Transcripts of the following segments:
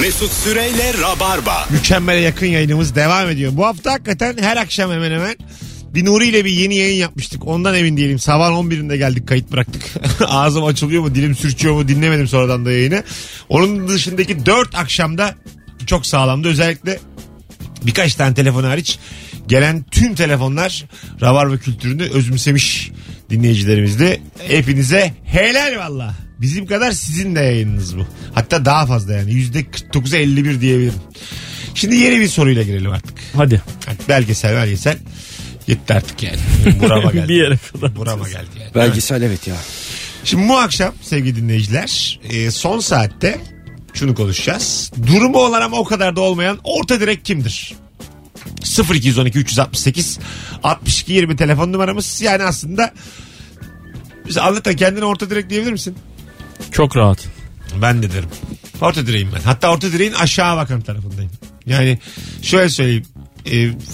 Mesut Sürey'le Rabarba. Mükemmele yakın yayınımız devam ediyor. Bu hafta hakikaten her akşam hemen hemen bir Nuri ile bir yeni yayın yapmıştık. Ondan emin diyelim. Sabah 11'inde geldik, kayıt bıraktık. Ağzım açılıyor mu, dilim sürçüyor mu dinlemedim sonradan da yayını. Onun dışındaki 4 akşamda çok sağlamdı. Özellikle birkaç tane telefon hariç gelen tüm telefonlar Rabarba kültürünü özümsemiş dinleyicilerimizdi. Hepinize helal valla. Bizim kadar sizin de yayınınız bu. Hatta daha fazla yani. %49'a 51 diyebilirim. Şimdi yeni bir soruyla girelim artık. Hadi. Belgesel. Gitti artık yani. Burama geldi. Bir yere kadar. Burama geldi yani. Belgesel evet ya. Şimdi bu akşam sevgili dinleyiciler son saatte şunu konuşacağız. Durumu olan ama o kadar da olmayan orta direk kimdir? 0212 368 62 20 telefon numaramız. Yani aslında bize anlatan kendine orta direk diyebilir misin? Çok rahat. Ben de derim. Orta direğim ben. Hatta orta direğin aşağı bakan tarafındayım. Yani şöyle söyleyeyim.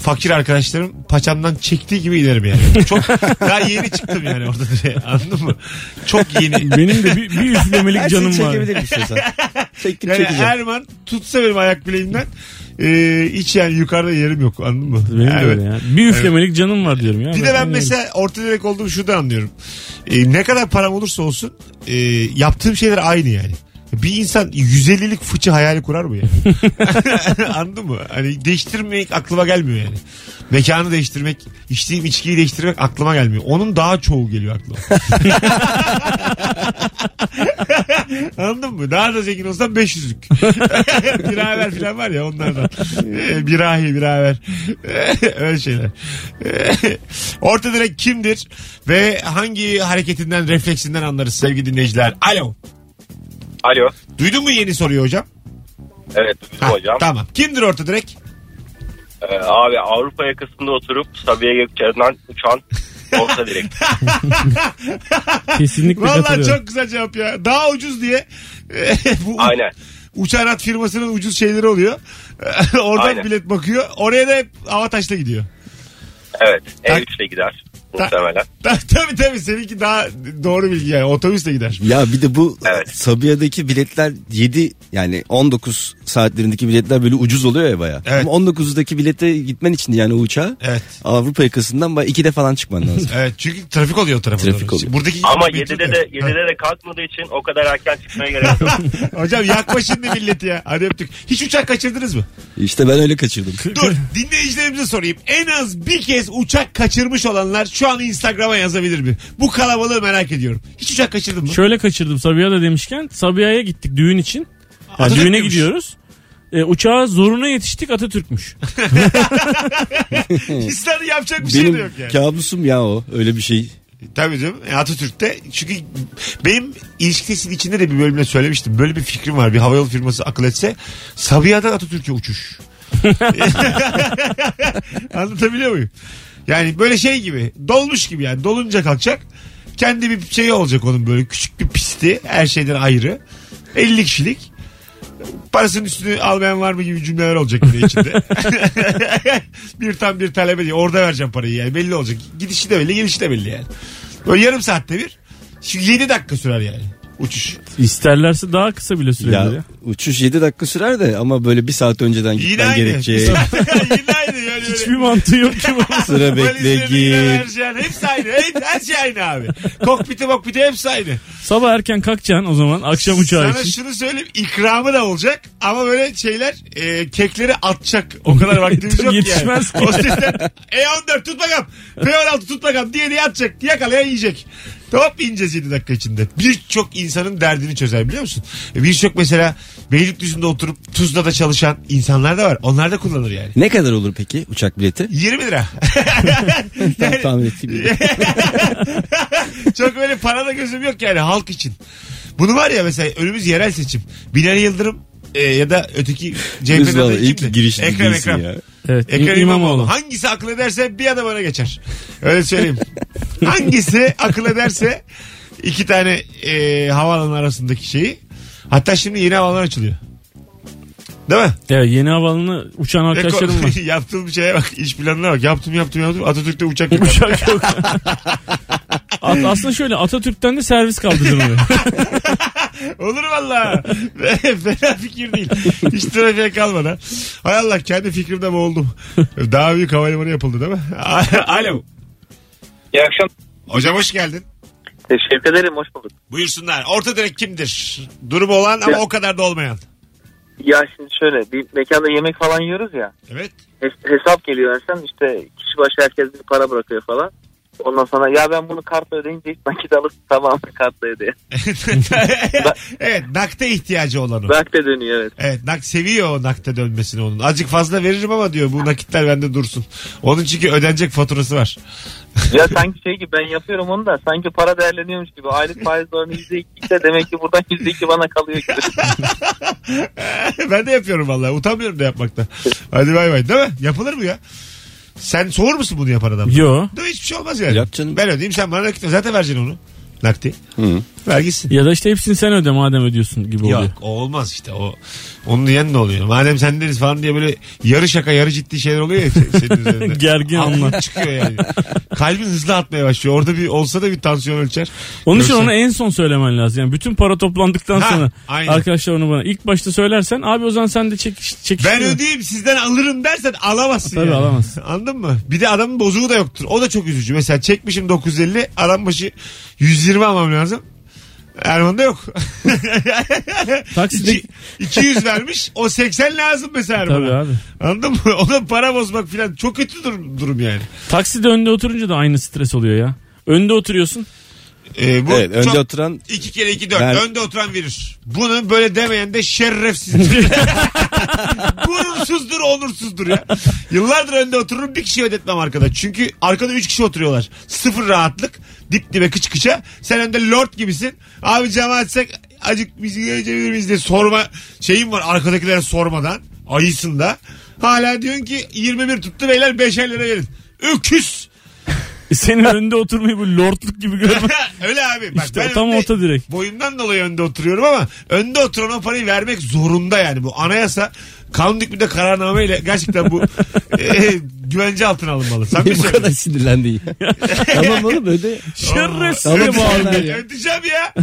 Fakir arkadaşlarım paçamdan çektiği gibi ilerim yani. Çok daha yeni çıktım yani orta direğe. Anladın mı? Çok yeni. Benim de bir üflemelik canım var. Çektim, yani Erman tutsa benim ayak bileğimden hiç yani yukarıda yerim yok, anladın mı? Benim evet. Öyle ya. Bir üflemelik evet. Canım var diyorum ya. Bir de ben mesela orta direk olduğumu şurada anlıyorum. Ne kadar param olursa olsun yaptığım şeyler aynı yani. Bir insan 150'lik fıçı hayali kurar mı yani? Anladın mı? Hani değiştirmek aklıma gelmiyor yani. Mekanı değiştirmek, içtiğim içkiyi değiştirmek aklıma gelmiyor. Onun daha çoğu geliyor aklıma. Anladın mı? Daha da zengin olsam 500'lük. Biraver falan var ya onlardan. Biraver. Öyle şeyler. Orta direk kimdir? Ve hangi hareketinden, refleksinden anlarız sevgili dinleyiciler? Alo. Alo. Duydun mu yeni soruyu hocam? Evet duydum hocam. Tamam. Kimdir orta direk? Abi Avrupa yakasında oturup Sabiha Gökçe'den uçan orta direk. Kesinlikle katılıyorum. Valla çok güzel cevap ya. Daha ucuz diye. Aynen. Uçanat firmasının ucuz şeyleri oluyor. Oradan aynen. Bilet bakıyor. Oraya da hep Avataş'la gidiyor. Evet. E3'le gider. Tabii seninki daha doğru bilgi yani, otobüsle gider. Ya bir de bu evet. Sabiha'daki biletler 7 yani 19 saatlerindeki biletler böyle ucuz oluyor ya bayağı. Evet. Ama 19'daki bilete gitmen için yani uçağa evet. Avrupa yakasından bayağı 2'de falan çıkman lazım. Evet çünkü trafik oluyor o tarafında. Trafik oluyor. Buradaki ama 7'de de kalkmadığı için o kadar erken çıkmaya gerek yok. Hocam yakma şimdi milleti ya. Hadi öptük. Hiç uçak kaçırdınız mı? İşte ben öyle kaçırdım. Dur dinleyicilerimize sorayım. En az bir kez uçak kaçırmış olanlar şu an Instagram'a yazabilir mi? Bu kalabalığı merak ediyorum. Hiç uçak kaçırdım mı? Şöyle kaçırdım Sabiha da demişken. Sabiha'ya gittik düğün için. Yani düğüne demiş. Gidiyoruz. Uçağa zoruna yetiştik, Atatürk'müş. İster yapacak bir şey de yok yani. Benim kabusum ya o. Öyle bir şey. Tabii canım. Atatürk'te. Çünkü benim ilişkisinin içinde de bir bölümde söylemiştim. Böyle bir fikrim var. Bir havayolu firması akıl etse. Sabiha'dan Atatürk'e uçuş. Anlatabiliyor muyum? Yani böyle şey gibi, dolmuş gibi yani, dolunca kalkacak. Kendi bir şey olacak onun, böyle küçük bir pisti, her şeyden ayrı. 50 kişilik. Parasının üstünü almayan var mı gibi cümleler olacak bir de içinde. bir talep ediyor. Orada vereceğim parayı yani, belli olacak. Gidişi de belli, gelişi de belli yani. Böyle yarım saatte bir. Şimdi 7 dakika sürer yani. Uçuş. İsterlerse daha kısa bile sürer ya. Uçuş 7 dakika sürer de ama böyle bir saat önceden gitmen gerekecek. Yine aynı. Yani hiçbir mantığı yok ki bu. Sıra bekle git. Hepsi aynı. Her şey aynı abi. Kokpiti hepsi aynı. Sabah erken kalkacaksın o zaman, akşam uçağı sana için. Sana şunu söyleyeyim, ikramı da olacak ama böyle şeyler kekleri atacak. O kadar vaktimiz yok yetişmez yani. Yetişmez ki. E14 tut bakalım. P16 tut bakalım diye atacak. Yakalaya yiyecek. Top ineceğiz 7 dakika içinde. Birçok insanın derdini çözer biliyor musun? Birçok mesela Beylikdüzü'nde oturup Tuzla'da çalışan insanlar da var. Onlar da kullanır yani. Ne kadar olur peki uçak bileti? 20 lira. Yani... Tahmin ettiğim gibi. Çok öyle parada gözüm yok yani, halk için. Bunu var ya mesela önümüz yerel seçim. Binali Yıldırım ya da öteki CHP'den de kimdi? Ekrem. Ya. Evet, İmamoğlu. Hangisi akıl ederse bir adam öne geçer. Öyle söyleyeyim. Hangisi akıl ederse iki tane havaalanı arasındaki şeyi. Hatta şimdi yeni havaalanı açılıyor. Değil mi? Evet, yeni havaalanı uçan arkadaşlarım var. Yaptığım şeye bak, iş planına bak. Yaptım. Atatürk'te uçak yok. Aslında şöyle, Atatürk'ten de servis kaldırılıyor. Olur valla. Fena fikir değil. Hiç trafiğe kalmadan. Hay Allah, kendi fikrimde mi oldum? Daha büyük havalimanı yapıldı değil mi? Alo. İyi akşamlar. Hocam hoş geldin. Teşekkür ederim, hoş bulduk. Buyursunlar. Orta direk kimdir? Durumu olan ama ya, o kadar da olmayan. Ya şimdi şöyle, bir mekanda yemek falan yiyoruz ya. Evet. Hesap geliyor dersen işte kişi başı herkes bir para bırakıyor falan. Ondan sonra ya ben bunu kartla ödeyince nakit alıp tamamen kartla ödeyeyim. Evet, nakde ihtiyacı olan o. Nakde dönüyor, evet. Evet, nakde seviyor o, nakde dönmesini onun. Azıcık fazla veririm ama diyor bu nakitler bende dursun. Onun çünkü ödenecek faturası var. Ya sanki şey gibi, ben yapıyorum onu da sanki para değerleniyormuş gibi. Aylık faiz oranı %2'de demek ki buradan %2 bana kalıyor gibi. Ben de yapıyorum vallahi, utanmıyorum da yapmakta. Hadi bay bay, değil mi? Yapılır mı ya? Sen soğur musun bunu yapan adamı? Yok. Hiçbir şey olmaz yani. Ben ödeyeyim, sen bana nakit zaten vereceksin onu. Nakdi. Ver gitsin. Ya da işte hepsini sen öde madem ödüyorsun gibi oluyor. Yok o olmaz işte o. Onun diyen ne oluyor? Madem sendeniz falan diye böyle yarı şaka yarı ciddi şeyler oluyor ya senin üzerinde. Gergin anlar. Çıkıyor yani. Kalbin hızlı atmaya başlıyor. Orada bir olsa da bir tansiyon ölçer. Onun için onu en son söylemen lazım. Yani bütün para toplandıktan sonra aynen. Arkadaşlar onu bana ilk başta söylersen abi o zaman sen de çekişir. Ben ödeyeyim sizden alırım dersen alamazsın. Tabii yani. Alamazsın. Anladın mı? Bir de adamın bozuğu da yoktur. O da çok üzücü. Mesela çekmişim 950, adam başı 120 almam lazım. Erman'da yok. 200 vermiş. O 80 lazım mesela Erman'a. Anladın mı? Ona para bozmak falan çok kötü durum yani. Takside önde oturunca da aynı stres oluyor ya. Önde oturuyorsun. Bu evet, önde oturan 2 kere 2 4. Önde oturan verir. Bunu böyle demeyen de şerefsizdir. Gurursuzdur, onursuzdur ya. Yıllardır önde otururum, bir kişi ödetmem arkada. Çünkü arkada 3 kişi oturuyorlar. Sıfır rahatlık. Dip dibe kıç kıça. Sen önde lord gibisin. Abi cama açsak acık bizi görebilir miyiz diye sorma şeyim var, arkadakilere sormadan. Ayısın da. Hala diyorsun ki 21 tuttu beyler 5'er lira verin. Öküz. Senin önde oturmayı bu lordluk gibi görme. Öyle abi. Bak, işte ben tam orta direkt. Boyumdan dolayı önde oturuyorum ama önde oturan o parayı vermek zorunda yani. Bu anayasa, kanun hükmünde kararnameyle gerçekten bu güvence altına alınmalı. Sen bu kadar sinirlendi. Tamam oğlum öde. Şerefsiz bu adam. Ödeyeceğim ya.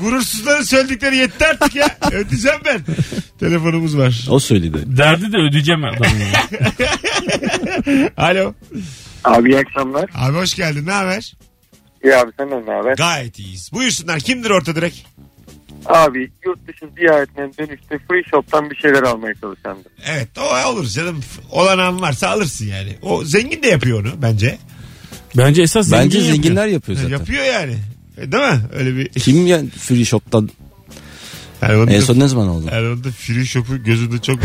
Gurursuzların söyledikleri yetti artık ya. Ödeyeceğim ben. Telefonumuz var. O söyledi. Derdi de ödeyeceğim adamı. Alo. Abi iyi akşamlar. Abi hoş geldin. Ne haber? İyi abi, senden ne haber? Gayet iyiyiz. Buyursunlar. Kimdir orta direk? Abi yurt dışı ziyaretinden dönüşte free shop'tan bir şeyler almaya çalışandı. Evet o olur canım. Olanağın varsa alırsın yani. O zengin de yapıyor onu bence. Bence esas zengin yapıyor. Zenginler yapıyor zaten. Yapıyor yani. Değil mi? Öyle bir... Kim yani free shop'tan... En son ne zaman oldu? Erman'da free shop'u gözünde çok...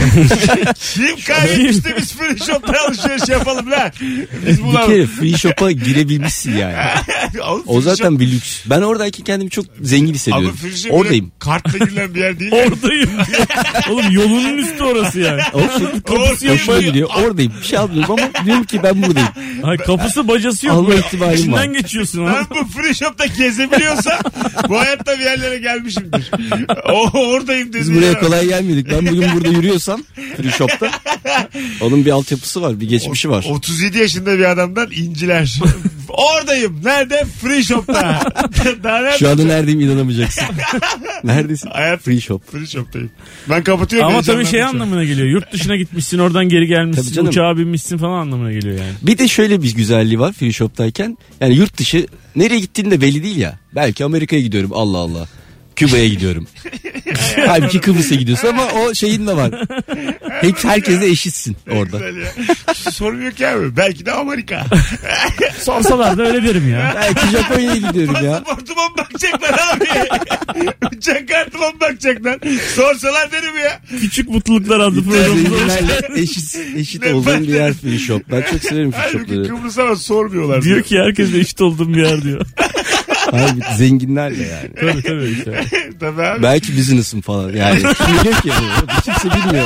Kim kaybetmişti biz free shop'ta alışveriş yapalım lan. Bir kere free shop'a girebilmişsin yani. O zaten shop... bir lüks. Ben oradaki kendimi çok zengin hissediyorum. Oradayım. Kartla girilen bir yer değil. Oradayım. Oğlum yolunun üstü orası yani. Kapısı yok. Hoşuma gidiyor. Oradayım. Bir şey almıyorum ama diyorum ki ben buradayım. Ay, kapısı bacası yok. Allah ihtimalim var. İçinden geçiyorsun. Ben bu free shop'ta gezebiliyorsa bu hayatta bir yerlere gelmişimdir. Oradayım dedi. Biz buraya ya. Kolay gelmedik. Ben bugün burada yürüyorsam free shop'ta onun bir altyapısı var, bir geçmişi var. 37 yaşında bir adamdan inciler. Oradayım. Nerede? Free shop'ta. Nerede? Şu anda neredeyim inanamayacaksın. Neredesin? Hayat, free shop. Free shop'tayım. Ben kapatıyorum. Ama tabii şey anlamına geliyor. Yurt dışına gitmişsin, oradan geri gelmişsin, uçağa binmişsin falan anlamına geliyor yani. Bir de şöyle bir güzelliği var free shop'tayken. Yani yurt dışı nereye gittiğin de belli değil ya. Belki Amerika'ya gidiyorum. Allah Allah. Küba'ya gidiyorum. Halbuki Kıbrıs'a gidiyorsun ama o şeyin de var. Hep herkese eşitsin orada. Sorun yok ya abi. Belki de Amerika. Sorsalar da öyle derim ya. Belki Japonya'ya gidiyorum ya. Pasaportuma bakacaklar abi. Uçak kartıma bakacaklar. Sorsalar derim ya. Küçük mutluluklar adlı programda. Eşit olduğum bir yer free shop. Ben çok severim free shopları. Halbuki Kıbrıs'a sormuyorlar. Diyor ki herkese eşit olduğum bir yer diyor. Abi zenginler de yani. Tabii işte. Tabii. Belki business'ım falan yani. Bilmiyor ki. Kimse bilmiyor.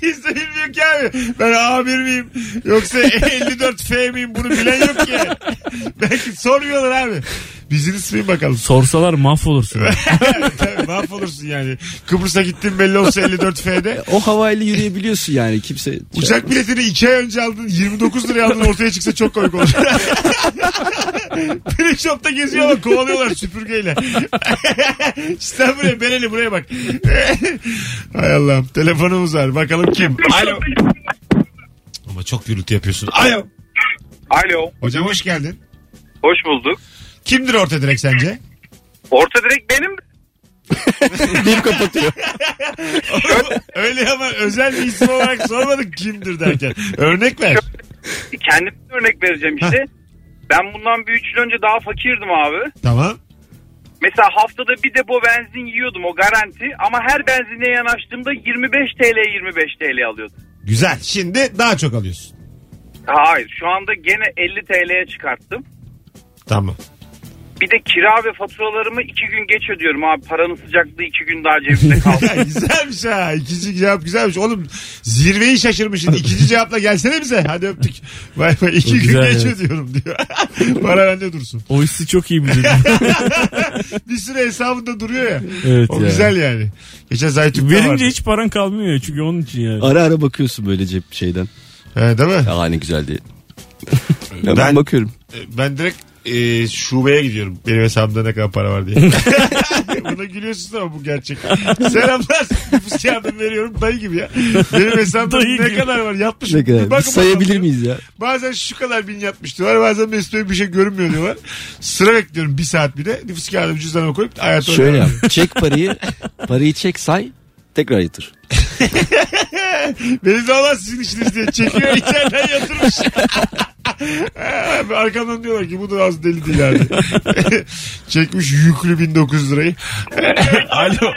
Kimse bilmiyor ki abi. Ben A1 miyim? Yoksa 54F miyim? Bunu bilen yok ki. Belki sormuyorlar abi. Bizi ısırayım bakalım. Sorsalar mahvolursun. Tabii, mahvolursun yani. Kıbrıs'a gittin belli olsa 54 F'de. O havayla yürüyebiliyorsun yani. Kimse. Uçak biletini 2 ay önce aldın 29 liraya aldın, ortaya çıksa çok komik olur. Print shop'ta geziyor ama kovalıyorlar süpürgeyle. İşte buraya, Beneli buraya bak. Hay Allah'ım. Telefonumuz var. Bakalım kim? Alo. Ama çok gürültü yapıyorsun. Alo. Alo. Hocam hoş geldin. Hoş bulduk. Kimdir orta direk sence? Orta direk benim. Deyip kapatıyor. Öyle ama özel bir isim olarak sormadık kimdir derken. Örnek ver. Kendimden örnek vereceğim işte. Ben bundan bir 3 yıl önce daha fakirdim abi. Tamam. Mesela haftada bir depo benzin yiyordum, o garanti. Ama her benzinliğe yanaştığımda 25 TL alıyordum. Güzel. Şimdi daha çok alıyorsun. Hayır. Şu anda gene 50 TL'ye çıkarttım. Tamam. Bir de kira ve faturalarımı 2 gün geç ödüyorum abi. Paranın sıcaklığı 2 gün daha cebimde kaldı. Güzelmiş ha. İkinci cevap güzelmiş. Oğlum zirveyi şaşırmışsın. İkinci cevapla gelsene bize. Hadi öptük. Vay vay, 2 gün geç ödüyorum diyor. Para bende dursun. O hissi çok iyi bilirim. Bir süre hesabında duruyor ya. Evet o yani. Güzel yani. Geçen Zaytük'te vardı. Verince hiç paran kalmıyor ya çünkü onun için yani. Ara ara bakıyorsun böyle cep şeyden. He değil mi? Aa ne güzel diye. Ben bakıyorum. Ben direkt şubeye gidiyorum. Benim hesabımda ne kadar para var diye. Buna gülüyorsunuz ama bu gerçek. Selamlar. Nüfus kağıdını veriyorum. Dayı gibi ya. Benim hesabımda ne kadar var? Yatmış mı? Sayabilir miyiz ya? Bazen şu kadar bin yatmış diyorlar. Bazen Mesut'a bir şey görünmüyor diyorlar. Sıra bekliyorum 1 saat bir de. Nüfus kağıdımı cüzdanıma koyup hayatı öyle. Şöyle yap. Çek parayı. Parayı çek, say. Tekrar yatır. Benim de Allah sizin işiniz diye çekiyor. İçeriden yatırmış. Arkamdan diyorlar ki bu da az deli değil abi. Çekmiş yüklü 1900 lirayı. Alo.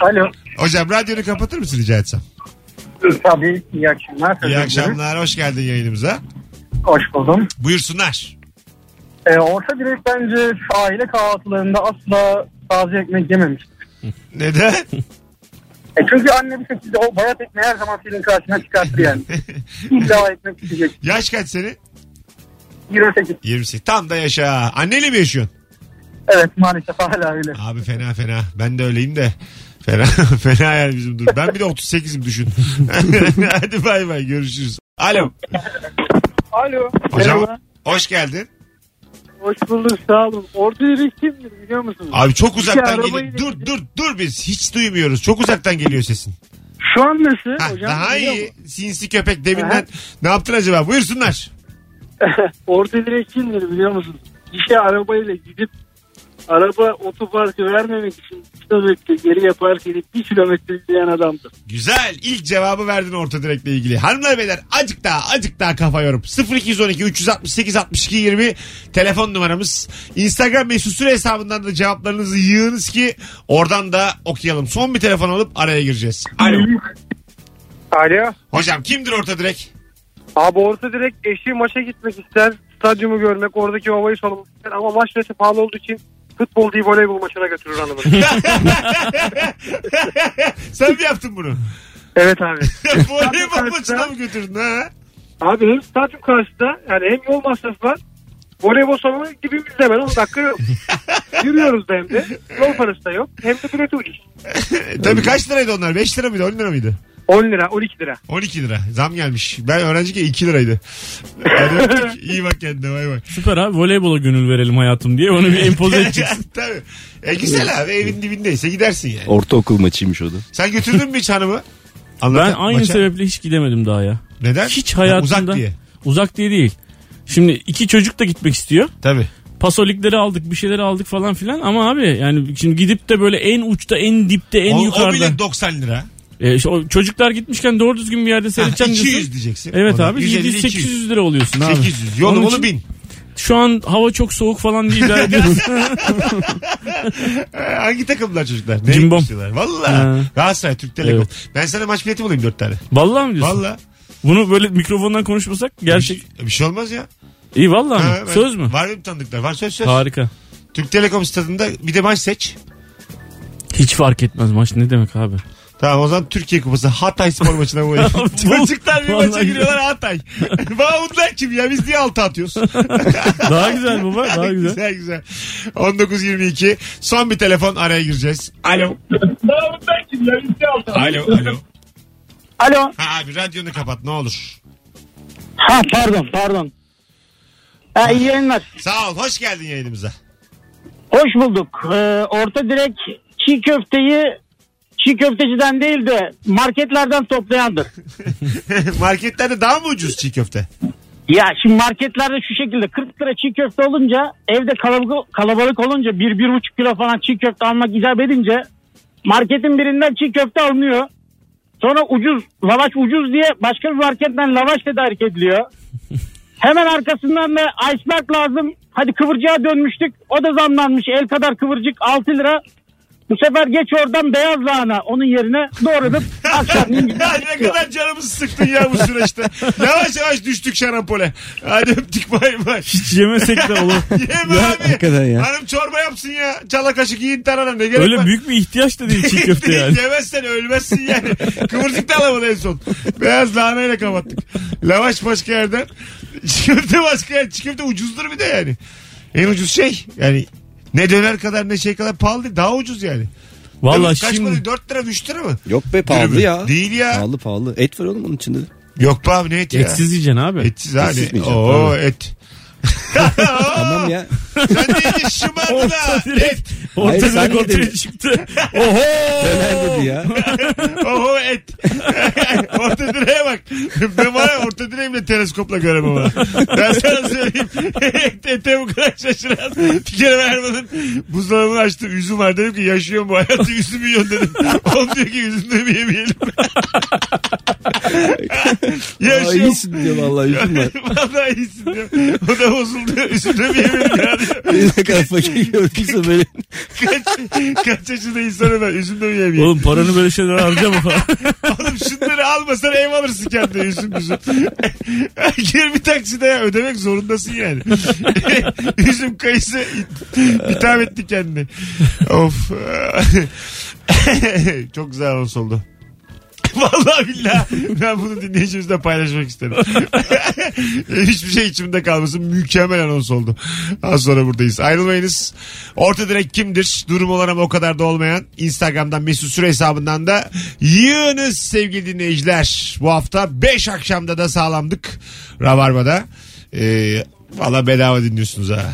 Alo. Hocam radyonu kapatır mısın rica etsem? Tabii. İyi akşamlar. İyi akşamlar. Hoş geldin yayınımıza. Hoş buldum. Buyursunlar. Orta direkt bence şu aile kahvaltılarında asla taze ekmek yememiştir. Neden? Çünkü anne bir şekilde o bayat ekmeği her zaman filin karşısına çıkarttı yani. İlla ekmek isteyecek. Yaş kaç senin? 28. 28. Tam da yaşa. Anneyle mi yaşıyorsun? Evet maalesef hala öyle. Abi fena. Ben de öyleyim de. Fena yani bizim durum. Ben bir de 38'im düşün. Hadi bay bay görüşürüz. Alo. Alo. Hocam merhaba. Hoş geldin. Hoş bulduk sağ olun. Orta direk kimdir biliyor musunuz? Abi çok uzaktan geliyor. Dur biz hiç duymuyoruz. Çok uzaktan geliyor sesin. Şu an nasıl hocam? Daha iyi. Sinsi köpek deminden. Aha. Ne yaptın acaba? Buyursunlar. Orta direk kimdir biliyor musunuz? Gişe arabayla gidip araba otoparkı vermemek için 1 kilometre geriye park edip 1 kilometre izleyen adamdır. Güzel. İlk cevabı verdin orta direkle ilgili. Hanımlar beyler azıcık daha kafa yorup 0212 368 62 20 telefon numaramız. Instagram Mesut Süre hesabından da cevaplarınızı yığınız ki oradan da okuyalım. Son bir telefon alıp araya gireceğiz. Alo. Alo. Hocam kimdir orta direk? Abi orta direk eşi maça gitmek ister. Stadyumu görmek, oradaki havayı solumak ister ama maç neyse pahalı olduğu için futbol değil voleybol maçına götürür hanımı. Sen mi yaptın bunu? Evet abi. Voleybol maçına mı götürdün ha? Abi hem stadyum karşısında yani hem yol masrafı var. Voleybol salonu dibimizde hemen 10 dakika yürüyoruz da hem de. Yol parası da yok. Hem de bileti ucuz. Tabii kaç liraydı onlar? 5 lira mıydı? 10 lira mıydı? 10 lira, 12 lira. 12 lira. Zam gelmiş. Ben öğrenciyken 2 liraydı. İyi bak kendine. Vay vay. Süper abi. Voleybola gönül verelim hayatım diye. Onu bir empoze edeceksin. Tabii. Güzel abi. Evin dibindeyse gidersin yani. Ortaokul maçıymış o da. Sen götürdün mü hiç hanımı? Ben aynı maça sebeple hiç gidemedim daha ya. Neden? Hiç hayatımda. Yani uzak diye. Uzak diye değil. Şimdi 2 çocuk da gitmek istiyor. Tabii. Pasolikleri aldık, bir şeyleri aldık falan filan. Ama abi yani şimdi gidip de böyle en uçta, en dipte, en yukarıda. O bile 90 lira. Çocuklar gitmişken doğru düzgün bir yerde seyredeceğim. 200 diyeceksin. Evet abi 700-800 lira oluyorsun abi. 800 yolunu 1000. Şu an hava çok soğuk falan diye idare ediyoruz. Hangi takımlar çocuklar? Cimbom. Valla. Galatasaray, Türk Telekom. Evet. Ben sana maç bileti bulayım 4 tane. Valla mı diyorsun? Valla. Bunu böyle mikrofondan konuşmasak gerçek. Bir şey olmaz ya. İyi valla mı? Söz mü? Var mı tanıdıklar? Var söz. Harika. Türk Telekom stadında bir de maç seç. Hiç fark etmez maç ne demek abi. Tamam o zaman Türkiye Kupası Hatay spor maçına bu. Çocuklar bir maça giriyorlar Hatay. Bunlar kim ya? Biz niye altı atıyoruz? Daha güzel baba. Daha güzel. Güzel güzel. 19.22. Son bir telefon, araya gireceğiz. Alo. Bunlar kim ya? Biz niye altı atıyoruz? Alo. Alo. Alo. Ha abi radyonu kapat ne olur. Ha pardon. Ha, iyi yayınlar. Sağ ol. Hoş geldin yayınımıza. Hoş bulduk. Orta direk çiğ köfteyi çiğ köfteciden değil de marketlerden toplayandır. Marketlerde daha mı ucuz çiğ köfte? Ya şimdi marketlerde şu şekilde 40 lira çiğ köfte olunca, evde kalabalık olunca 1-1,5 kilo falan çiğ köfte almak icap edince marketin birinden çiğ köfte alınıyor. Sonra ucuz, lavaş ucuz diye başka bir marketten lavaş tedarik ediliyor. Hemen arkasından da iceberg lazım. Hadi kıvırcığa dönmüştük. O da zamlanmış. El kadar kıvırcık 6 lira. Bu sefer geç oradan beyaz lahana. Onun yerine doğradım. Ne kadar canımızı sıktın ya bu süreçte. Yavaş yavaş düştük şarampole. Hadi öptük bay bay. Hiç yemesek de olur. Yeme abi. Ya. Hanım çorba yapsın ya. Çala kaşık yiyin tarana. Ne gerek öyle var? Büyük bir ihtiyaç da değil çiğ köfte yani. Yemezsen ölmezsin yani. Kıvırcık da alamadı en son. Beyaz lahanayla kapattık. Lavaş başka yerden. Çiğ köfte başka yerden. Çiğ köfte ucuzdur bir de yani. En ucuz şey yani. Ne döner kadar ne şey kadar pahalı değil. Daha ucuz yani. Vallahi kaç şimdi... para? 4 lira 3 lira mı? Yok be pahalı dürümü. Ya. Değil ya. Pahalı. Et var oğlum onun içinde. Yok be abi ne eti ya? Etsiz yiyeceksin abi. Etsiz abi. Ooo et. Tamam ya. Sen deyince şımardı da et. Ortadan ortaya çıktı. Oho. Döner dedi ya. Oho et. Orta direğe bak. Ben bana orta direğimle teleskopla göremem ama. Ben sana söyleyeyim. Ete bu kadar şaşıran. Bir kere Erman'ın buzdolabını açtım. Üzüm var dedim ki yaşıyorum bu hayatı. Üzüm yiyorsun dedim. Oğlum diyor ki üzümle mi yemeyelim? Yaşıyorum. Aa, iyisin diyor vallahi üzüm var. Vallahi iyisin diyor. O da bozuldu. Üzümle mi yemeyelim ya diyor. Ne kadar fakir gördüyse böyle. Kaç yaşında insanı ben üzümle mi yemeyeyim? Oğlum paranı böyle şeyler harcama falan. Oğlum şunları almasan ev alırsın kendine üzüm. Gir bir takside ödemek zorundasın yani. Üzüm kayısı hitap etti kendine. Of. Çok güzel oldu. Vallahi billahi ben bunu dinleyicimizle paylaşmak istedim. Hiçbir şey içimde kalmasın. Mükemmel anons oldu. Az sonra buradayız. Ayrılmayınız. Orta direk kimdir? Durum olan ama o kadar da olmayan. Instagram'dan Mesut Süre hesabından da yığınız sevgili dinleyiciler. Bu hafta 5 akşamda da sağlamdık. Rabarba'da. Valla bedava dinliyorsunuz ha.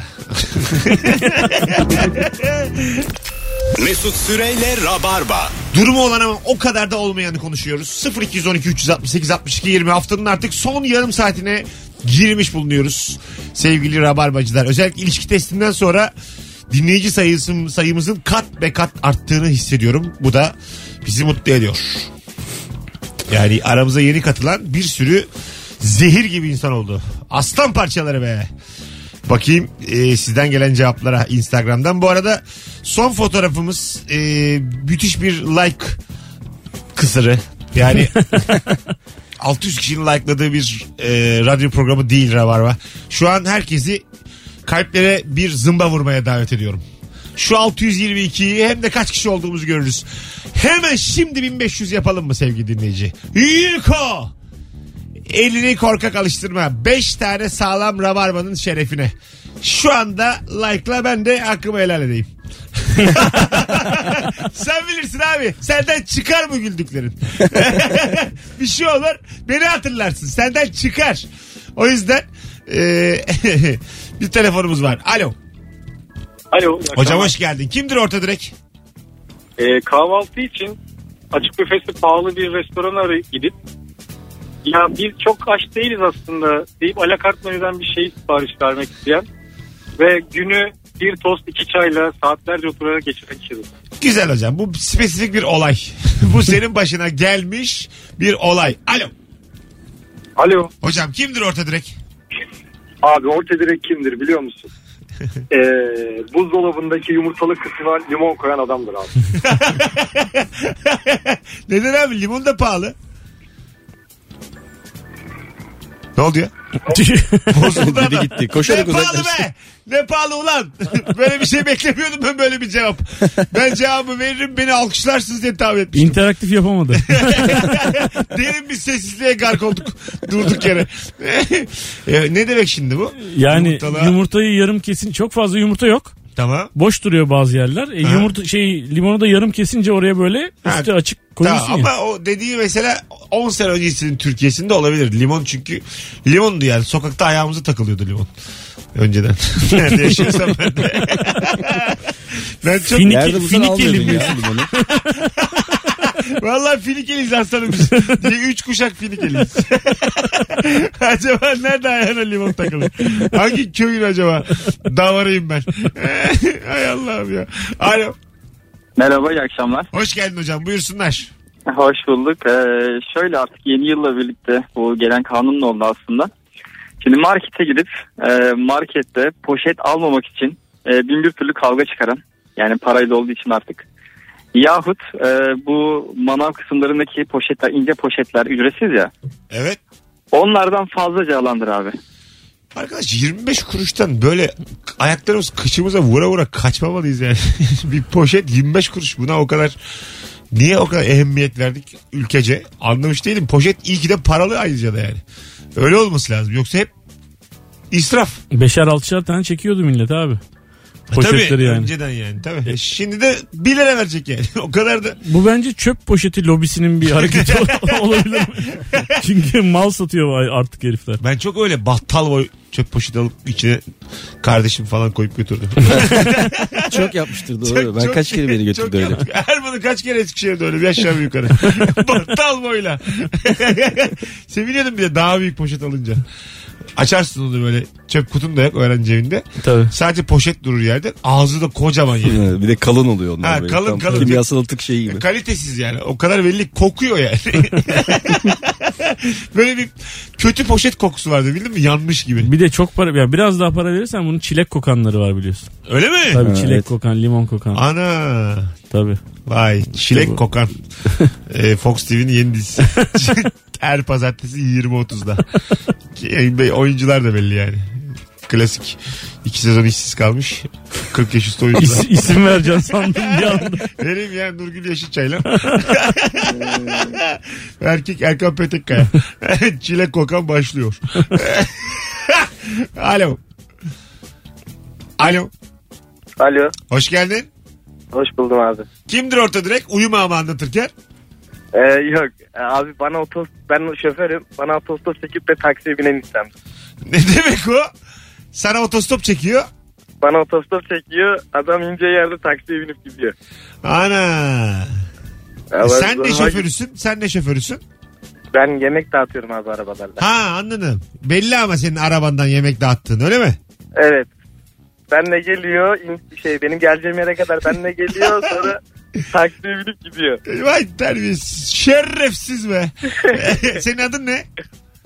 Mesut Sürey'le Rabarba. Durumu olan ama o kadar da olmayanı konuşuyoruz. 0212 368 62 20 haftanın artık son yarım saatine girmiş bulunuyoruz. Sevgili Rabarbacılar, özellikle ilişki testinden sonra dinleyici sayımızın kat be kat arttığını hissediyorum. Bu da bizi mutlu ediyor. Yani aramıza yeni katılan bir sürü zehir gibi insan oldu. Aslan parçaları be. Bakayım sizden gelen cevaplara Instagram'dan. Bu arada son fotoğrafımız müthiş bir like kısırı. Yani 600 kişinin likeladığı bir radyo programı değil Rabarba. Şu an herkesi kalplere bir zımba vurmaya davet ediyorum. Şu 622'yi hem de kaç kişi olduğumuzu görürüz. Hemen şimdi 1500 yapalım mı sevgili dinleyici? Yuko! Elini korkak alıştırma. 5 tane sağlam Rabarba'nın şerefine. Şu anda like'la ben de hakkımı helal edeyim. Sen bilirsin abi. Senden çıkar bu güldüklerin. Bir şey olur. Beni hatırlarsın. Senden çıkar. O yüzden bir telefonumuz var. Alo. Alo. Hocam hoş geldin. Kimdir orta direk? Kahvaltı için açık büfesi pahalı bir restorana gidip ya biz çok aç değiliz aslında deyip alakart menüden bir şey sipariş vermek isteyen ve günü bir tost iki çayla saatlerce oturarak geçiren kişidir. Güzel hocam, bu spesifik bir olay. Bu senin başına gelmiş bir olay. Alo. Alo. Hocam kimdir orta direk? Abi orta direk kimdir biliyor musun? Buzdolabındaki yumurtalık kısmına limon koyan adamdır abi. Neden abi, limon da pahalı. Ne oldu ya? Bozuldu adam. Gitti. Ne pahalı be! Ne pahalı ulan! Böyle bir şey beklemiyordum ben, böyle bir cevap. Ben cevabı veririm, beni alkışlarsınız diye tahmin etmiştim. İnteraktif yapamadı. Derin bir sessizliğe gark olduk. Durduk yere. Ne demek şimdi bu? Yani yumurtalığa... yumurtayı yarım kesin. Çok fazla yumurta yok. Tamam. Boş duruyor bazı yerler. Yumurta limonu da yarım kesince oraya böyle üstü açık koyuyorsun. Tamam, ama o dediği mesela 10 sene öncesinin Türkiye'sinde olabilir. Limon çünkü limondu yani. Sokakta ayağımıza takılıyordu limon. Önceden. Nerede yaşıyorsam ben de. Ben çok Finike limon. Vallahi Finikeliyiz aslanım biz. 3 kuşak Finikeliyiz. Acaba nerede ayağına limon takılır? Hangi köyün acaba? Davarayım ben. Ay Allah'ım ya. Alo. Merhaba, iyi akşamlar. Hoş geldin hocam, buyursunlar. Hoş bulduk. Şöyle, artık yeni yılla birlikte bu gelen kanunla oldu aslında. Şimdi markete gidip markette poşet almamak için bin bir türlü kavga çıkaran, yani parayla olduğu için artık. Yahut bu manav kısımlarındaki poşetler, ince poşetler ücretsiz ya. Evet. Onlardan fazlaca alandır abi. Arkadaş 25 kuruştan böyle ayaklarımız kıçımıza vura vura kaçmamalıyız yani. Bir poşet 25 kuruş, buna o kadar niye o kadar ehemmiyet verdik ülkece anlamış değilim. Poşet iyi ki de paralı ayrıca da yani. Öyle olması lazım, yoksa hep israf. 5'er 6'şer tane çekiyordu millet abi. Poşetleri tabii, yani. Önceden yani tabii. Şimdi de 1 lira verecek yani. O kadar da. Bu bence çöp poşeti lobisinin bir hareketi olabilir. Çünkü mal satıyor artık herifler. Ben çok öyle battal boy çöp poşeti alıp içine kardeşim falan koyup götürdüm. Çok yapmıştır doğru. Çok, ben çok, kaç kere beni götürdü öyle. Erman'ı kaç kere Eskişehir'de öyle bir aşağı yukarı. Battal boyla. Seviniyordum bir de daha büyük poşet alınca. Açarsın onu böyle, çöp kutun da yok öğrenci evinde. Tabii. Sadece poşet durur yerde. Ağzı da kocaman yani. Bir de kalın oluyor onlar. Ha, böyle. Kalın. Kimyasal atık şeyi gibi. Kalitesiz yani. O kadar belli kokuyor yani. Böyle bir kötü poşet kokusu vardı, bildin mi? Yanmış gibi. Bir de çok para, yani biraz daha para verirsen bunun çilek kokanları var biliyorsun. Öyle mi? Tabii ha, çilek kokan, limon kokan. Ana. Tabii. Vay çilek tabii. Kokan. Fox TV'nin yeni dizisi. Her pazartesi 20.30'da. Oyuncular da belli yani. Klasik. 2 sezon işsiz kalmış. 40 yaş üstü oyuncular. İsim vereceğim sandım bir anda. Vereyim yani, Nurgül Yeşilçay'la. Erkek Erkan Petekkaya. Çilek kokan başlıyor. Alo. Alo. Alo. Hoş geldin. Hoş buldum abi. Kimdir orta direkt? Uyuma ama anlatırken. Yok abi, bana ben şoförüm, bana otostop çekip de taksiye binen istemem. Ne demek o? Sana otostop çekiyor. Bana otostop çekiyor, adam ince yerde taksiye binip gidiyor. Ana. Sen de şoförüsün, Ben yemek dağıtıyorum abi arabalarda. Ha, anladım. Belli ama senin arabandan yemek dağıttığın, öyle mi? Evet. Benle geliyor, benim geleceğim yere kadar benle geliyor, sonra taksiye binip gidiyor. Vay terbiyesiz, şerefsiz be. Senin adın ne?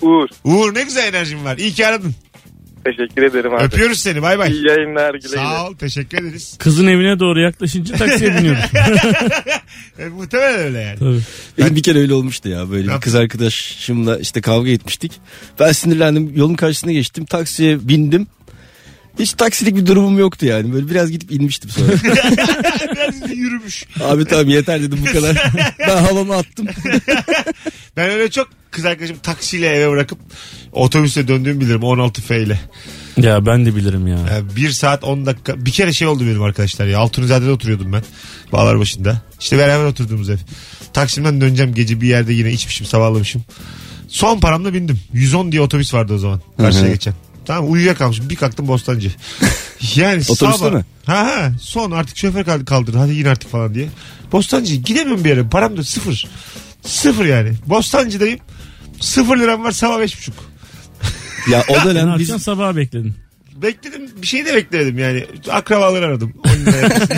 Uğur. Uğur, ne güzel enerjin var. İyi ki aradın. Teşekkür ederim abi. Öpüyoruz seni, bay bay. İyi yayınlar, güle güle. Sağ ol, teşekkür ederiz. Kızın evine doğru yaklaşınca taksiye biniyoruz. Muhtemelen öyle yani. Tabii. Ben bir kere öyle olmuştu ya, böyle bir kız arkadaşımla işte kavga etmiştik. Ben sinirlendim, yolun karşısına geçtim, taksiye bindim. Hiç taksilik bir durumum yoktu yani. Böyle biraz gidip inmiştim sonra. Biraz yürümüş. Abi tamam yeter dedim bu kadar. Ben havamı attım. Ben öyle çok kız arkadaşım taksiyle eve bırakıp otobüse döndüğümü bilirim. 16F ile. Ya ben de bilirim ya. 1 saat 10 dakika. Bir kere şey oldu benim arkadaşlar ya. Altunizade'de oturuyordum ben. Bağlarbaşı'nda. İşte beraber oturduğumuz ev. Taksim'den döneceğim gece, bir yerde yine içmişim, sabahlamışım. Son paramla bindim. 110 diye otobüs vardı o zaman. Karşıya geçen. Tamam, uyuyakalmışım. Bir kalktım Bostancı. Yani otobüste mi? Ha, son artık şoför kaldırdı. Hadi yine artık falan diye. Bostancı gidemiyorum bir yere. Param da sıfır. Sıfır yani. Bostancı'dayım. 0 liram var, sabah 5.30. Ya o dönem biz sabah bekledim. Bekledim, bir şey de bekledim yani. Akrabaları aradım.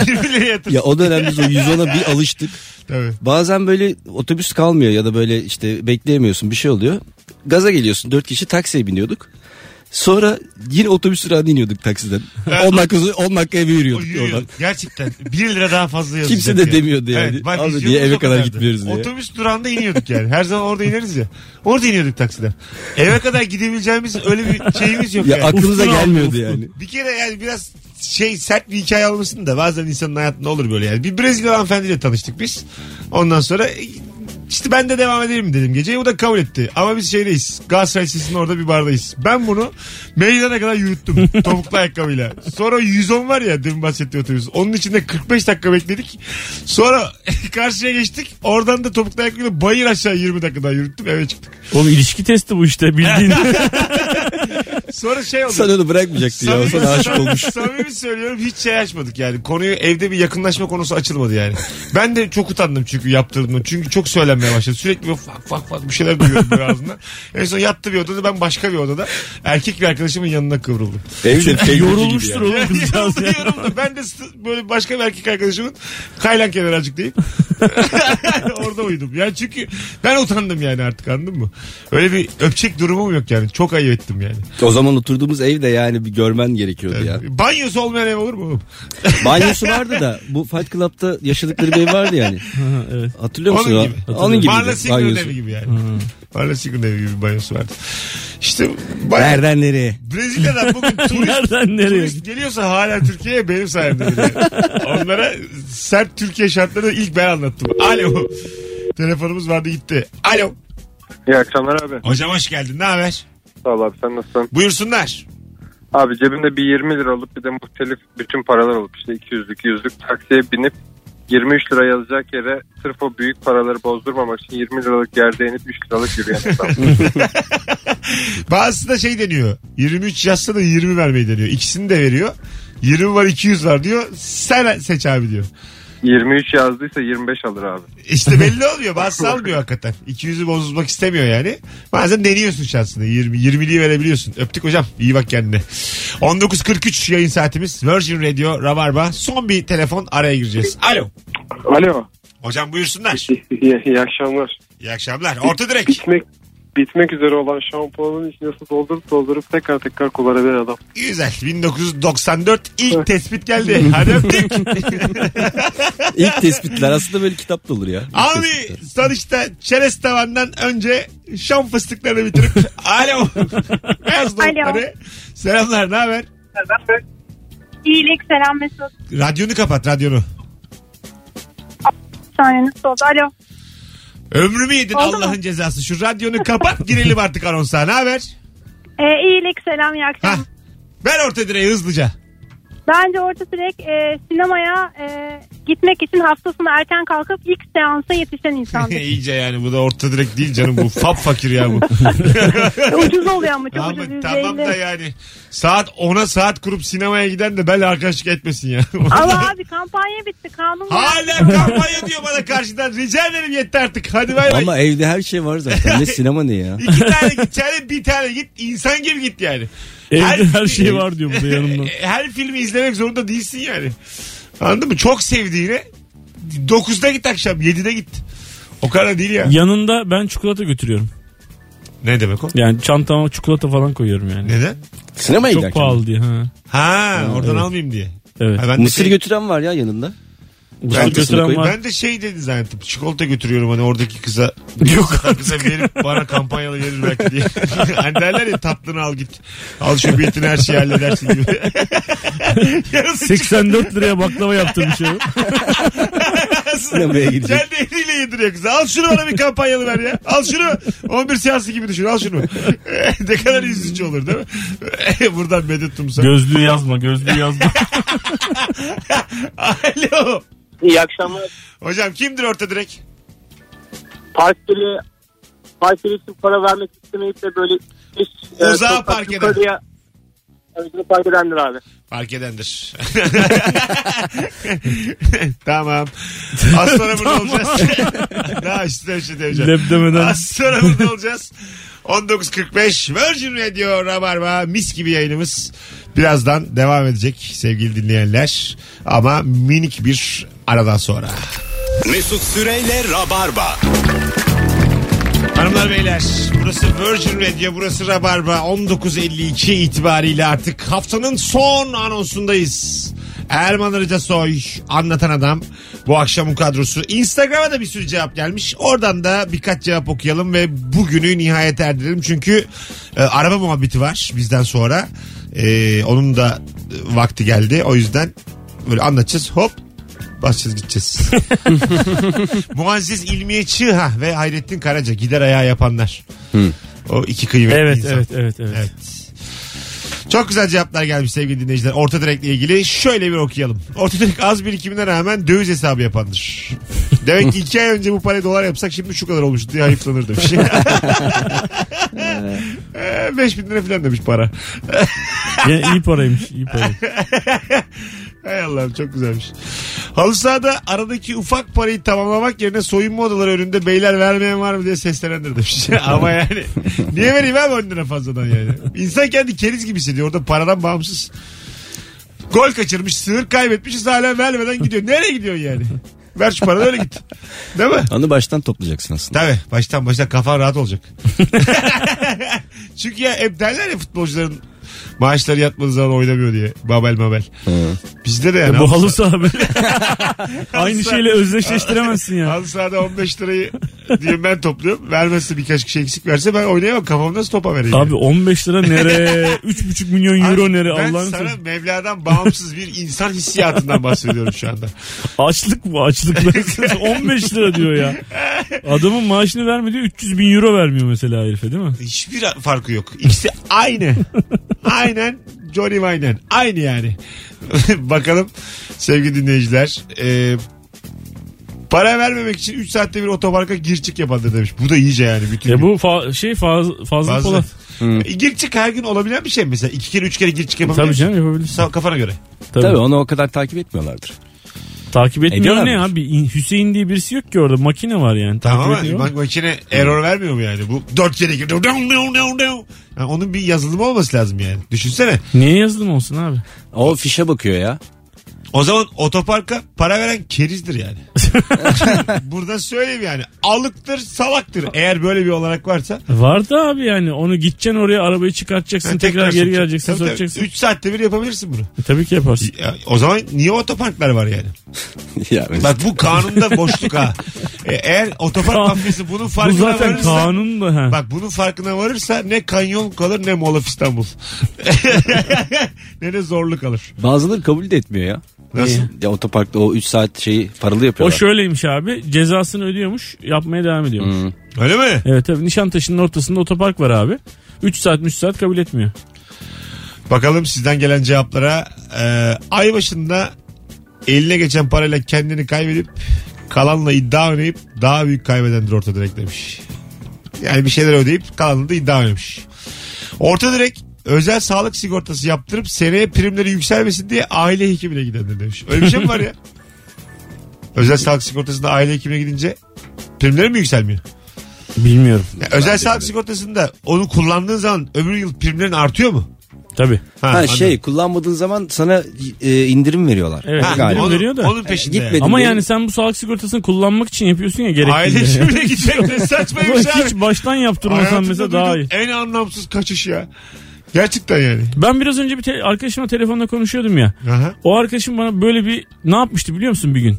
20 liraya yatırdım. Ya o dönem biz o 110'a bir alıştık. Tabii. Bazen böyle otobüs kalmıyor ya da böyle işte bekleyemiyorsun, bir şey oluyor. Gaza geliyorsun. 4 kişi taksiye biniyorduk. Sonra yine otobüs durağına iniyorduk taksiden. 10 dakika eve yürüyorduk oradan. Gerçekten 1 lira daha fazla yazdık. Kimse de demiyordu yani. Evet, abi niye eve kadar gitmiyoruz diye. Otobüs durağında iniyorduk yani. Her zaman orada ineriz ya. Orada iniyorduk taksiden. Eve kadar gidebileceğimiz öyle bir şeyimiz yok ya yani. Aklımıza gelmiyordu yani. Bir kere yani biraz sert bir hikaye olmasın da bazen insanın hayatında olur böyle yani. Bir Brezilya hanımefendiyle tanıştık biz. Ondan sonra İşte ben de devam edelim dedim geceyi. O da kabul etti. Ama biz şeydeyiz. Galatasaray Lisesi'nin orada bir bardayız. Ben bunu meydana kadar yürüttüm. Topuklu ayakkabıyla. Sonra 110 var ya demin bahsettiği otobüs. Onun içinde 45 dakika bekledik. Sonra karşıya geçtik. Oradan da topuklu ayakkabıyla bayır aşağı 20 dakika daha yürüttüm. Eve çıktık. Oğlum ilişki testi bu işte bildiğin. Sonra şey oldu. Sen onu bırakmayacaktı ya. Sana aşık olmuş. Samimi söylüyorum hiç şey açmadık yani. Konuyu evde bir yakınlaşma konusu açılmadı yani. Ben de çok utandım çünkü yaptırdığımda. Çünkü çok söylenmeye başladı. Sürekli böyle fak bir şeyler duyuyorum böyle ağzımda. En son yattı bir odada ben başka bir odada. Erkek bir arkadaşımın yanına kıvrıldım. Evde yorulmuştur oğlum kızcağız ya. Ben de böyle başka bir erkek arkadaşımın kaylan kenarı azıcık deyip orada uyudum. Yani çünkü ben utandım yani artık anladın mı? Öyle bir öpecek durumum yok yani. Çok ayıp ettim yani. O zaman oturduğumuz evde yani bir görmen gerekiyordu evet. Ya. Banyosu olmayan ev olur mu? Banyosu vardı da bu Fight Club'ta yaşadıkları bir ev vardı yani. Evet. Hatırlıyor musun? Onun gibi. Onun gibi. Marla Sigrun evi gibi yani. Marla Sigrun evi gibi banyosu vardı. İşte nereden nereye? Brezilya'dan bugün turist geliyorsa hala Türkiye'ye benim sayemde. Onlara sert Türkiye şartlarını ilk ben anlattım. Alo. Telefonumuz vardı gitti. Alo. İyi akşamlar abi. Hocam hoş geldin. Ne haber? Sağ ol abi, sen nasılsın? Buyursunlar. Abi cebimde bir 20 lira alıp bir de muhtelif bütün paralar alıp işte 200'lük 100'lük taksiye binip 23 lira yazacak yere sırf o büyük paraları bozdurmamak için 20 liralık yerde inip 3 liralık yürüyen adam. Bazısı da şey deniyor 23 yazsa da 20 vermeyi deniyor. İkisini de veriyor. 20 var 200 var diyor. Sen seç abi diyor. 23 yazdıysa 25 alır abi. İşte belli olmuyor. Bazısı almıyor hakikaten. 200'ü bozulmak istemiyor yani. Bazen deniyorsun şansını. 20'liği verebiliyorsun. Öptük hocam. İyi bak kendine. 19.43 yayın saatimiz. Virgin Radio Rabarba. Son bir telefon araya gireceğiz. Alo. Alo. Hocam buyursunlar. İyi akşamlar. İyi akşamlar. Orta direk. Bitmek üzere olan şampuanın içine su doldurup tekrar kullanabilen adam. Güzel. 1994 ilk tespit geldi. Hadi öptük. İlk tespitler aslında böyle kitap da olur ya. Abi sonuçta çerez tavandan önce şam fıstıklarını bitirip alo. Alo. Selamlar, ne haber? İyilik, selam Mesut. Radyonu kapat, radyonu. Saniyeniz oldu. Alo. Ömrümü yedin oldu Allah'ın mu? Cezası. Şu radyonu kapat girelim artık anonsa. Ne haber? İyilik selam iyi akşam. Ver orta direği hızlıca. Bence orta direk sinemaya gitmek için haftasını erken kalkıp ilk seansa yetişen insandır. İyice yani bu da orta direk değil canım bu. Fab fakir ya bu. Ucuz oluyor ama çok ucuz izleyiciler. Tamam da yani saat 10'a saat kurup sinemaya giden de bel arkadaşlık etmesin ya. Allah abi kampanya bitti kanun. Hala kampanya diyor bana karşıdan rica ederim yetti artık hadi bay bay. Ama evde her şey var zaten ne sinema ne ya. 2 tane git içeri 1 tane git insan gibi git yani. Evde her şey var diyor burada yanımda. Her filmi izlemek zorunda değilsin yani. Anladın mı? Çok sevdiğine 9'da git akşam 7'de git. O kadar değil ya. Yanında ben çikolata götürüyorum. Ne demek o? Yani çantama çikolata falan koyuyorum yani. Neden? Sinemaya giderken. Çok pahalı diye. Ha oradan evet. Almayayım diye. Evet. Ha, mısır götüren var ya yanında. Ben de şey dedi zannettim. Çikolata götürüyorum hani oradaki kıza. Yok kıza verip bana kampanyalı verir belki diye. Hani derler ya tatlını al git. Al şu biletini her şeyi halledersin gibi. 84 liraya baklava yaptım bir şey. Sinemaya gidecek. Kendi eliyle yediriyor kıza. Al şunu bana bir kampanyalı ver ya. Al şunu. 11 seansı gibi düşün. Al şunu. Ne kadar yüzücü olur değil mi? Buradan medet umsa. Gözlüğü yazma. Alo. İyi akşamlar. Hocam kimdir orta direk? Park yeri için para vermek istemeyip de böyle uzağa park eden. Park edendir abi. Park edendir. Tamam. Az sonra burada olacağız. Daha işte diyeceğim. Az sonra burada olacağız. 19.45 Virgin Radio Rabarba mis gibi yayınımız birazdan devam edecek sevgili dinleyenler ama minik bir aradan sonra Mesut Sürey'le Rabarba Hanımlar beyler, burası Virgin Radio, burası Rabarba. 19.52 itibariyle artık haftanın son anonsundayız. Erman Arıcasoy, anlatan adam, bu akşamın kadrosu. Instagram'a da bir sürü cevap gelmiş. Oradan da birkaç cevap okuyalım ve bugünü nihayet erdirelim. Çünkü araba muhabbeti var bizden sonra. Onun da vakti geldi. O yüzden böyle anlatacağız. Hop. Başlayacağız, gideceğiz. Muazzez İlmiye Çığa ve Hayrettin Karaca, gider ayağı yapanlar. O iki kıymetli insan. Evet. Çok güzel cevaplar gelmiş sevgili dinleyiciler. Orta direkle ilgili şöyle bir okuyalım. Orta direk az birikimine rağmen döviz hesabı yapandır. Demek ki 2 ay önce bu parayı dolar yapsak şimdi şu kadar olmuştu diye hayıflanır demiş. 5.000 lira falan demiş para. Yani iyi paraymış, iyi para. Hay Allah'ım, çok güzelmiş. Halı sahada aradaki ufak parayı tamamlamak yerine soyunma odaları önünde "beyler vermeyen var mı" diye seslenendir demiş. Ama yani niye vereyim abi 10 lira fazladan yani. İnsan kendi keriz gibi hissediyor orada, paradan bağımsız. Gol kaçırmış, sınır kaybetmişiz, hala vermeden gidiyor. Nereye gidiyorsun yani? Ver şu paranı, öyle git. Değil mi? Onu baştan toplayacaksın aslında. Tabii, baştan kafan rahat olacak. Çünkü ya hep derler ya, futbolcuların maaşları yatmadığı zaman oynamıyor diye. Babel. Bizde de yani. Bu halı saha böyle. Aynı şeyle özdeşleştiremezsin ya. Halı sahada 15 lirayı diyorum ben topluyorum. Vermezse, birkaç kişi eksik verse ben oynayamam. Kafam nasıl topa vereyim? Abi yani. 15 lira nereye? 3,5 milyon euro nereye? Ben Allah'ın sana sözü. Mevla'dan bağımsız bir insan hissiyatından bahsediyorum şu anda. Açlık mı? Açlık. 15 lira diyor ya. Adamın maaşını verme diyor. 300 bin euro vermiyor mesela herife, değil mi? Hiçbir farkı yok. İkisi aynı. Aynen. Johnny Vaynen. Aynı yani. Bakalım sevgili dinleyiciler. Para vermemek için 3 saatte bir otoparka gir çık yapandır demiş. Bu da iyice yani. Bütün bu fazla Polat. Gir çık her gün olabilen bir şey mesela. 2 kere 3 kere gir çık yapabilir. Tabii canım, yapabilirsin. Kafana göre. Tabii onu o kadar takip etmiyorlardır. Takip etmiyor ne abi? Hüseyin diye birisi yok ki orada. Makine var yani. Tamam abi. Makine error vermiyor mu yani? Bu 4 kere girdi. Yani onun bir yazılımı olması lazım yani. Düşünsene. Niye yazılım olsun abi? O fişe bakıyor ya. O zaman otoparka para veren kerizdir yani. Burada söyleyeyim yani. Alıktır, salaktır. Eğer böyle bir olarak varsa. Vardı abi yani. Onu gideceksin oraya, arabayı çıkartacaksın. Yani tekrar geri geleceksin. Soracaksın. 3 saatte bir yapabilirsin bunu. Tabii ki yaparsın. Ya, o zaman niye otoparklar var yani? Ya bak, bu kanunda boşluk ha. Eğer otopark mafyası bunun farkına varırsa. Bu zaten kanun da ha. Bak, bunun farkına varırsa ne kanyon kalır, ne Mall of İstanbul. Ne de zorlu kalır. Bazıları kabul de etmiyor ya. Nasıl? Ya otoparkta o 3 saat şeyi paralı yapıyorlar. O şöyleymiş abi, cezasını ödüyormuş, yapmaya devam ediyormuş. Öyle mi? Evet tabii. Nişantaşı'nın ortasında otopark var abi. 3 saat kabul etmiyor. Bakalım sizden gelen cevaplara. Ay başında eline geçen parayla kendini kaybedip kalanla iddia oynayıp daha büyük kaybedendir orta direk demiş. Yani bir şeyler ödeyip kalanla da iddia oynamış. Orta direk özel sağlık sigortası yaptırıp seneye primleri yükselmesin diye aile hekimine gidenler demiş. Öyle bir şey mi var ya? Özel sağlık sigortasında aile hekimine gidince primleri mi yükselmiyor? Bilmiyorum. Yani özel sağlık sigortasında onu kullandığın zaman öbür yıl primlerin artıyor mu? Tabii. Kullanmadığın zaman sana indirim veriyorlar. Evet, indirim veriyor da. Onun peşinde. Ama yani sen bu sağlık sigortasını kullanmak için yapıyorsun ya, gerekli. Aile hekimine gitmek de saçmaymış abi. Hiç baştan yaptırmasan mesela daha iyi. En anlamsız kaçış ya. Gerçekten yani. Ben biraz önce bir arkadaşımla telefonda konuşuyordum ya. Aha. O arkadaşım bana böyle bir ne yapmıştı biliyor musun bir gün?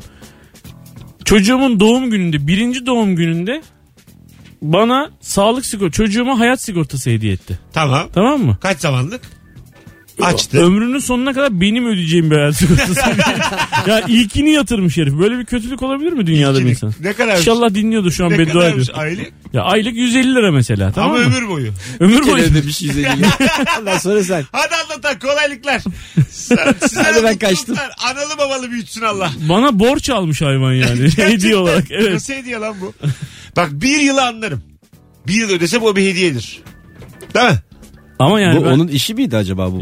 Çocuğumun doğum gününde, 1. doğum gününde bana çocuğuma hayat sigortası hediye etti. Tamam. Tamam mı? Kaç zamanlık? Açtı. Ömrünün sonuna kadar benim ödeyeceğim bir hayat sigortası. Ya ilkini yatırmış herif. Böyle bir kötülük olabilir mi dünyada bir insan? Ne kadar? İnşallah dinliyordu şu an, beddua ediyor. Aylık? Ya aylık 150 lira mesela. Tamam ama mı? Ömür boyu. Ödemiş 150 lira. Allah sonra sen. Hadi anlatan, kolaylıklar. Hadi ben kaçtım. Analı babalı büyütsün Allah. Bana borç almış hayvan yani. Hediye olarak. Evet. Nasıl hediye lan bu? Bak, 1 yılı anlarım. 1 yıl ödese bu bir hediyedir. Değil mi? Ama yani bu onun işi miydi acaba bu?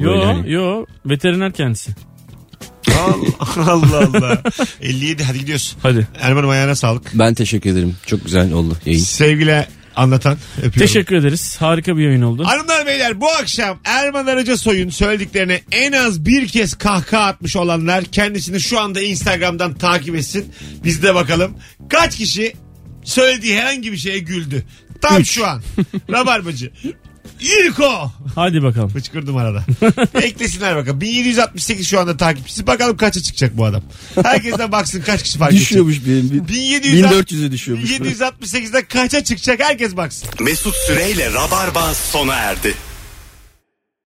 Yo, veteriner kendisi. Allah. 57, hadi gidiyorsun. Hadi. Erman'ım ayağına sağlık. Ben teşekkür ederim. Çok güzel oldu yayın. Sevgili anlatan, öpüyorum. Teşekkür ederiz. Harika bir yayın oldu. Hanımlar beyler, bu akşam Erman Arıcasoy'un söylediklerine en az bir kez kahkaha atmış olanlar kendisini şu anda Instagram'dan takip etsin. Biz de bakalım kaç kişi söylediği herhangi bir şeye güldü. Tam şu an. Rabarbacı. İlko. Hadi bakalım. Fıçkırdım arada. Eklesinler bakalım. 1768 şu anda takipçisi. Bakalım kaça çıkacak bu adam. Herkesten baksın kaç kişi fark edecek. Düşüyormuş benim. 1400'e düşüyormuş. 1768'den kaça çıkacak herkes baksın. Mesut Sürey'le Rabarba sona erdi.